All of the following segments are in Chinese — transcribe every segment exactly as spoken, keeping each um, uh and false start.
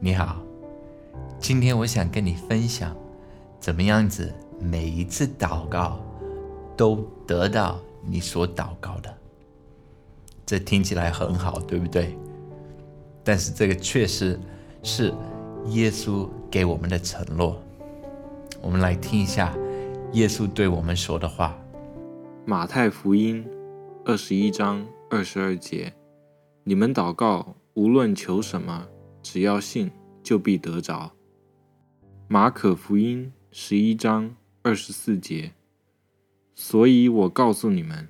你好，今天我想跟你分享怎么样子每一次祷告都得到你所祷告的。这听起来很好，对不对？但是这个确实是耶稣给我们的承诺。我们来听一下耶稣对我们说的话。马太福音二十一章二十二节，你们祷告，无论求什么，只要信，就必得着。马可福音十一章二十四节，所以我告诉你们，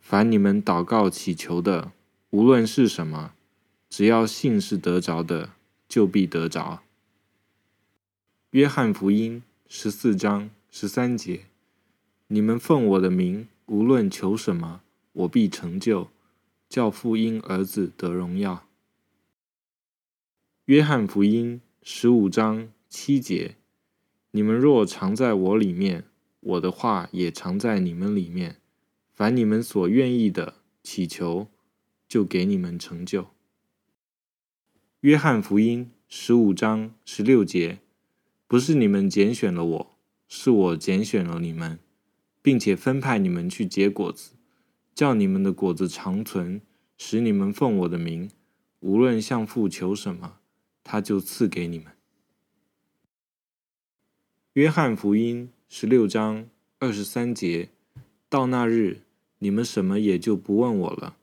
凡你们祷告祈求的，无论是什么，只要信是得着的，就必得着。约翰福音十四章十三节，你们奉我的名无论求什么，我必成就，叫父因儿子得荣耀。约翰福音十五章七节，你们若常在我里面，我的话也常在你们里面，凡你们所愿意的祈求，就给你们成就。约翰福音十五章十六节，不是你们拣选了我，是我拣选了你们，并且分派你们去结果子，叫你们的果子长存，使你们奉我的名无论向父求什么，他就赐给你们。约翰福音十六章二十三节，到那日，你们什么也就不问我了，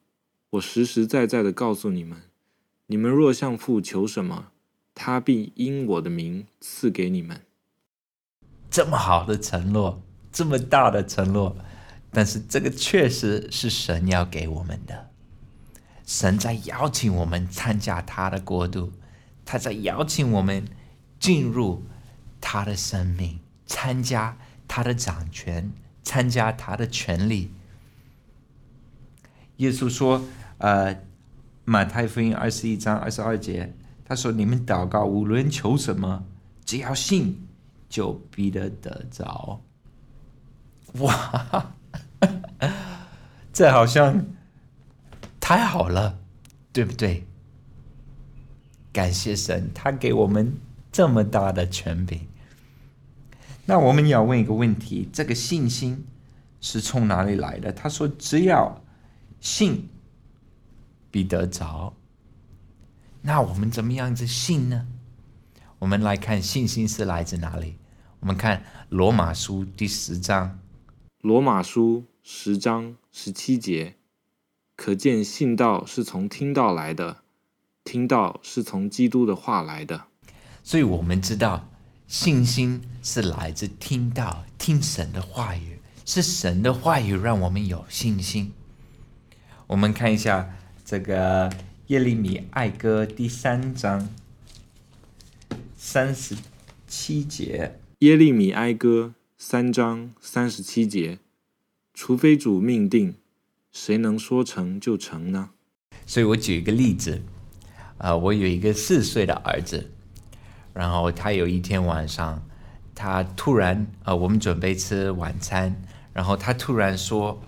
我实实在在的告诉你们，你们若向父求什么，他必因我的名赐给你们。这么好的承诺，这么大的承诺，但是这个确实是神要给我们的。神在邀请我们参加他的国度，他在邀请我们进入他的生命，参加他的掌权，参加他的权利。耶稣说，呃，马太福音二十一章二十二节，他说，你们祷告无论求什么，只要信，就必得得着。哇，这好像太好了，对不对？感谢神，他给我们这么大的权柄。那我们要问一个问题，这个信心是从哪里来的？他说，只要信必得着。那我们怎么样子信呢？我们来看信心是来自哪里。我们看罗马书第十章，罗马书十章十七节，可见信道是从听道来的，听道是从基督的话来的。所以我们知道信心是来自听道，听神的话语，是神的话语让我们有信心。我们看一下这个耶利米哀歌第三章三十七节，耶利米哀歌三章三十七节，除非主命定，谁能说成就成呢？所以我举一个例子，呃、我有一个四岁的儿子，然后他有一天晚上，他突然，呃、我们准备吃晚餐，然后他突然说，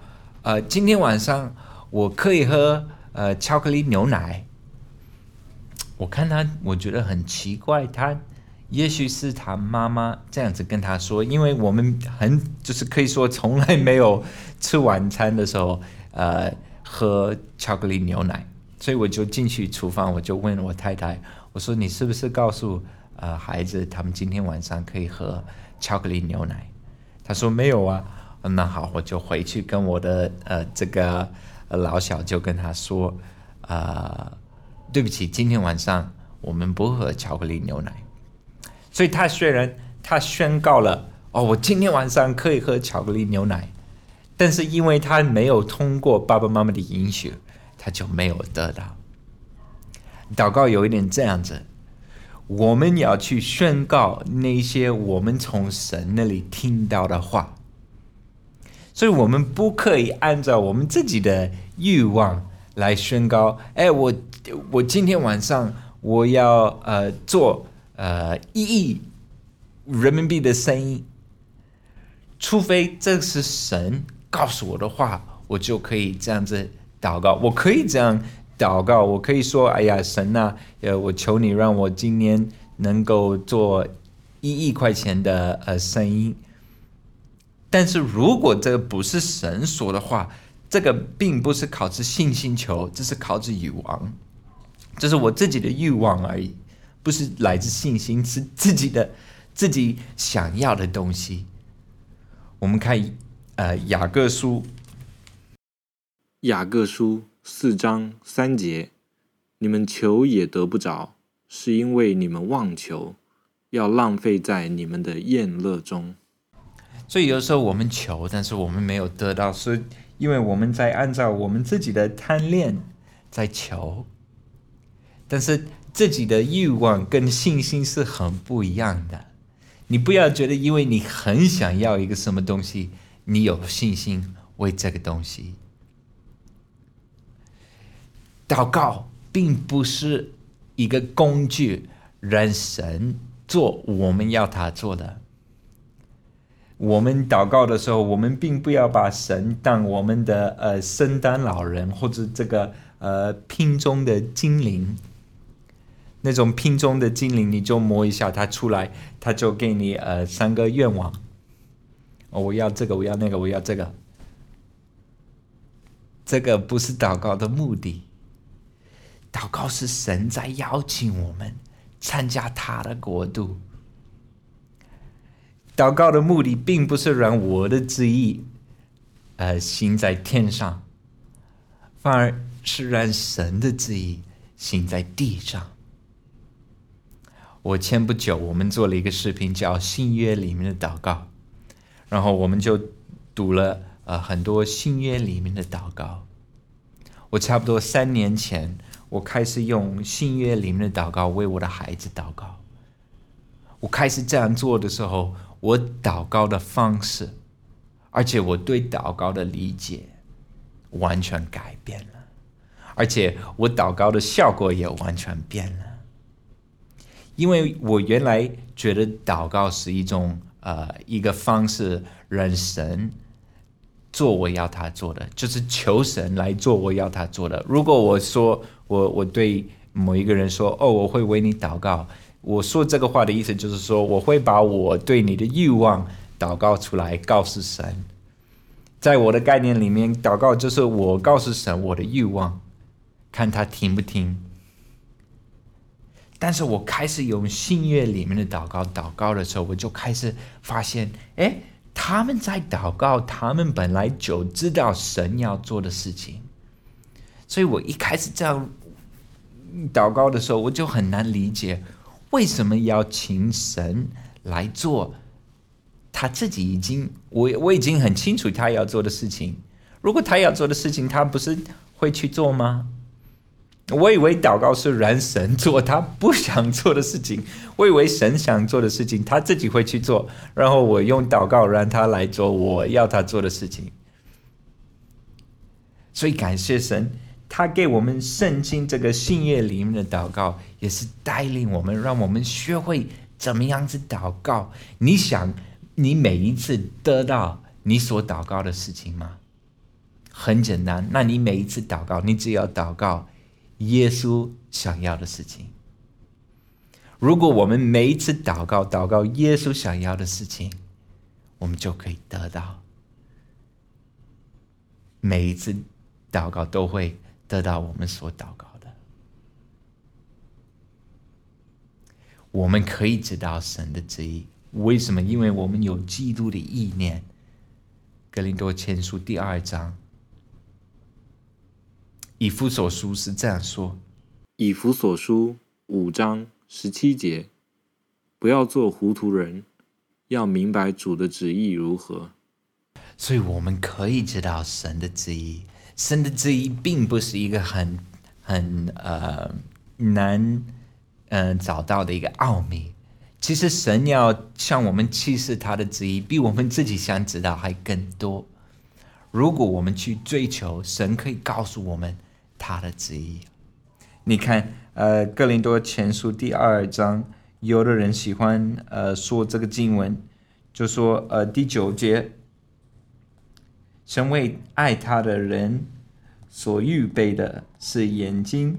呃、今天晚上我可以喝，呃、巧克力牛奶。我看他，我觉得很奇怪，他也许是他妈妈这样子跟他说，因为我们很就是可以说从来没有吃晚餐的时候，呃，喝巧克力牛奶。所以我就进去厨房，我就问我太太，我说你是不是告诉呃孩子他们今天晚上可以喝巧克力牛奶？他说没有啊。那好，我就回去跟我的呃这个老小就跟他说，呃，对不起，今天晚上我们不喝巧克力牛奶。所以他虽然他宣告了，哦，我今天晚上可以喝巧克力牛奶，但是因为他没有通过爸爸妈妈的允许，他就没有得到。祷告有一点这样子，我们要去宣告那些我们从神那里听到的话，所以我们不可以按照我们自己的欲望来宣告，哎，我我今天晚上我要呃做。呃，一亿人民币的生意，除非这是神告诉我的话，我就可以这样子祷告，我可以这样祷告，我可以说哎呀神啊，呃，我求你让我今年能够做一亿块钱的呃生意。但是如果这不是神说的话，这个并不是靠着信心求，这是靠着欲望，这是我自己的欲望而已，不是来自信心，是自己的自己想要的东西。我们看呃雅各书，雅各书四章三节，你们求也得不着，是因为你们妄求，要浪费在你们的宴乐中。所以有时候我们求，但是我们没有得到，是因为我们在按照我们自己的贪恋在求，但是自己的欲望跟信心是很不一样的。你不要觉得因为你很想要一个什么东西，你有信心为这个东西。祷告并不是一个工具，让神做我们要他做的。我们祷告的时候，我们并不要把神当我们的呃圣诞老人，或者这个呃瓶中的精灵。那种瓶中的精灵，你就摸一下它出来，它就给你呃三个愿望。哦，我要这个，我要那个，我要这个。这个不是祷告的目的。祷告是神在邀请我们参加他的国度。祷告的目的并不是让我的旨意呃行在天上，反而是让神的旨意行在地上。我前不久我们做了一个视频叫新约里面的祷告，然后我们就读了呃很多新约里面的祷告。我差不多三年前我开始用新约里面的祷告为我的孩子祷告。我开始这样做的时候，我祷告的方式，而且我对祷告的理解完全改变了，而且我祷告的效果也完全变了。因为我原来觉得祷告是一种呃一个方式，让神做我要他做的，就是求神来做我要他做的。如果我说我我对某一个人说，哦，我会为你祷告，我说这个话的意思就是说，我会把我对你的欲望祷告出来，告诉神。在我的概念里面，祷告就是我告诉神我的欲望，看他听不听。但是我开始用新约里面的祷告祷告的时候，我就开始发现，诶，他们在祷告，他们本来就知道神要做的事情。所以我一开始这样祷告的时候，我就很难理解为什么要请神来做他自己已经 我, 我已经很清楚他要做的事情。如果他要做的事情他不是会去做吗？我以为祷告是让神做他不想做的事情，我以为神想做的事情他自己会去做，然后我用祷告让他来做我要他做的事情。所以感谢神，他给我们圣经这个信约里面的祷告，也是带领我们，让我们学会怎么样子祷告。你想你每一次得到你所祷告的事情吗？很简单，那你每一次祷告，你只要祷告耶稣想要的事情。如果我们每一次祷告祷告耶稣想要的事情，我们就可以得到。每一次祷告都会得到我们所祷告的。我们可以知道神的旨意，为什么？因为我们有基督的意念。哥林多前书第二章，以弗所书是这样说：以弗所书五章十七节，不要做糊涂人，要明白主的旨意如何。所以我们可以知道神的旨意。神的旨意并不是一个很很呃难呃找到的一个奥秘。其实神要向我们启示他的旨意，比我们自己想知道还更多。如果我们去追求，神可以告诉我们他的旨意。你看，呃，哥林多前书第二章，有的人喜欢呃说这个经文，就说呃第九节。神为爱他的人所预备的是眼睛，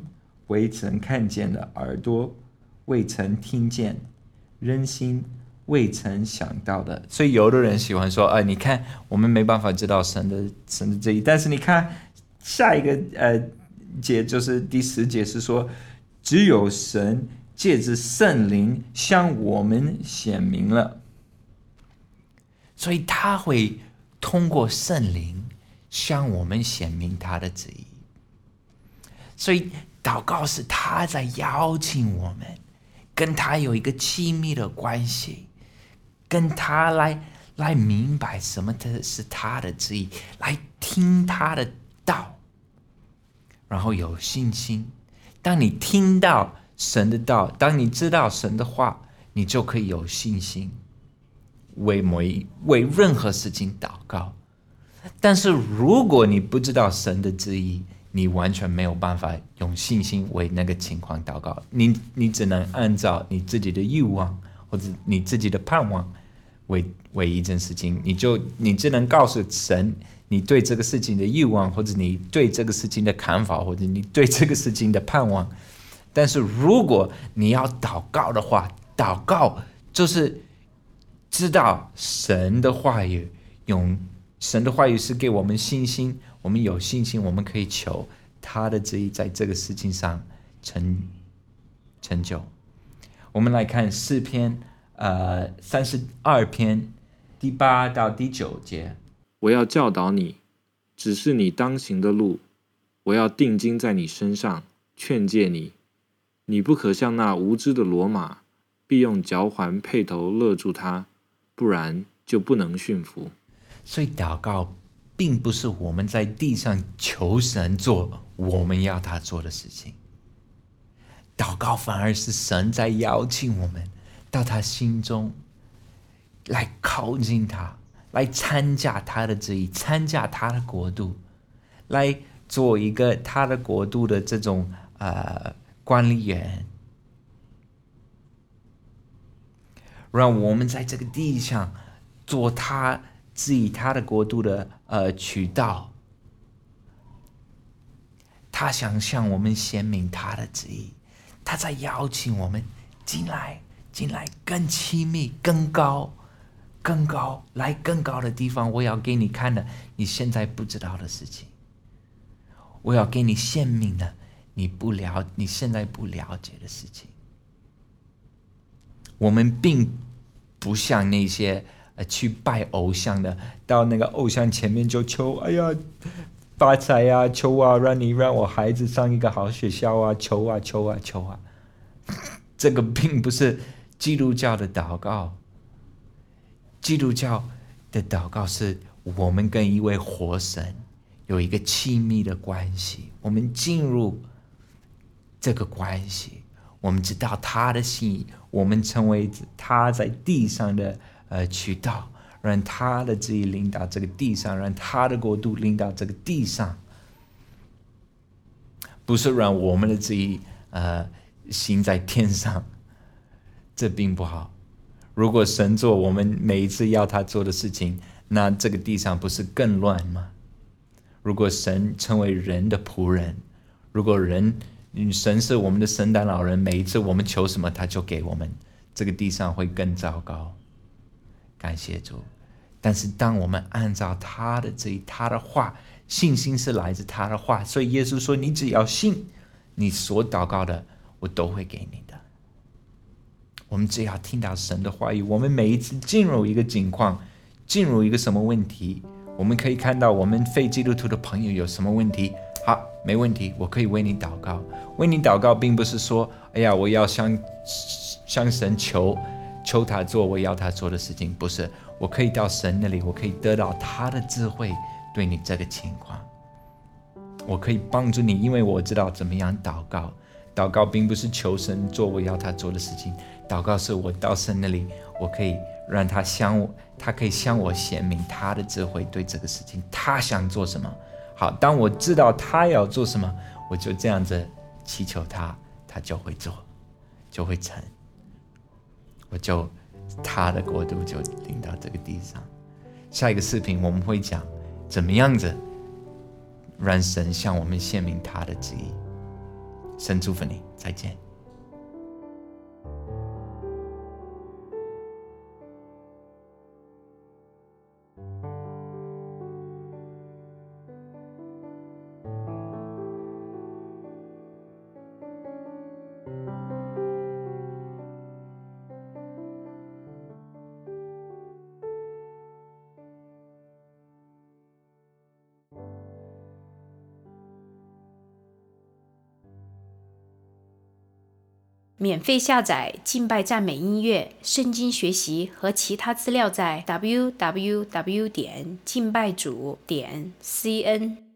未曾看见的耳朵，未曾听见，人心未曾想到的。所以有的人喜欢说、呃、你看我们没办法知道神的神的旨意，但是你看下一个、呃、节就是第十节是说，只有神借着圣灵向我们显明了。所以他会通过圣灵向我们显明他的旨意。所以祷告是他在邀请我们跟他有一个亲密的关系，跟他 来, 来明白什么是他的旨意，来听他的道，然后有信心。当你听到神的道，当你知道神的话，你就可以有信心为某一为任何事情祷告。但是如果你不知道神的旨意，你完全没有办法用信心为那个情况祷告，你你只能按照你自己的欲望或者你自己的盼望 为, 为一件事情，你就你只能告诉神你对这个事情的欲望，或者你对这个事情的看法，或者你对这个事情的盼望。但是如果你要祷告的话，祷告就是知道神的话语，用神的话语是给我们信心，我们有信心，我们可以求他的旨意在这个事情上 成, 成就。我们来看诗篇呃三十二篇第八到第九节。我要教导你，指示你当行的路；我要定睛在你身上，劝诫你。你不可像那无知的骡马，必用脚环辔头勒住它，不然就不能驯服。所以祷告并不是我们在地上求神做我们要他做的事情，祷告反而是神在邀请我们到他心中来靠近他，来参加他的旨意，参加他的国度，来做一个他的国度的这种呃管理员，让我们在这个地上做他自己他的国度的呃渠道。他想向我们显明他的旨意，他在邀请我们进来，进来更亲密，更高，更高，来更高的地方。我要给你看的，你现在不知道的事情；我要给你显明的，你不了，你现在不了解的事情。我们并不像那些呃去拜偶像的，到那个偶像前面就求，哎呀，发财啊，求啊，让你让我孩子上一个好学校啊，求啊，求啊，求啊。这个并不是基督教的祷告。基督教的祷告是我们跟一位活神有一个亲密的关系，我们进入这个关系，我们知道他的心意，我们成为他在地上的呃渠道，让他的旨意领导这个地上，让他的国度领导这个地上，不是让我们的旨意呃行在天上，这并不好。如果神做我们每一次要他做的事情，那这个地上不是更乱吗？如果神成为人的仆人，如果人神是我们的圣诞老人，每一次我们求什么他就给我们，这个地上会更糟糕。感谢主。但是当我们按照他的这他的话，信心是来自他的话，所以耶稣说，你只要信，你所祷告的我都会给你的。我们只要听到神的话语，我们每一次进入一个境况，进入一个什么问题，我们可以看到我们非基督徒的朋友有什么问题，好，没问题，我可以为你祷告。为你祷告并不是说，哎呀，我要向向神求求他做我要他做的事情，不是，我可以到神那里，我可以得到他的智慧，对你这个情况我可以帮助你，因为我知道怎么样祷告。祷告并不是求神做我要他做的事情，祷告是我到神那里，我可以让他向我，他可以向我显明他的智慧，对这个事情他想做什么。好，当我知道他要做什么，我就这样子祈求他，他就会做，就会成，我就他的国度就领到这个地上。下一个视频我们会讲怎么样子让神向我们显明他的旨意。神祝福你，再见。免费下载敬拜赞美音乐、圣经学习和其他资料在 w w w 点敬拜主点 c n。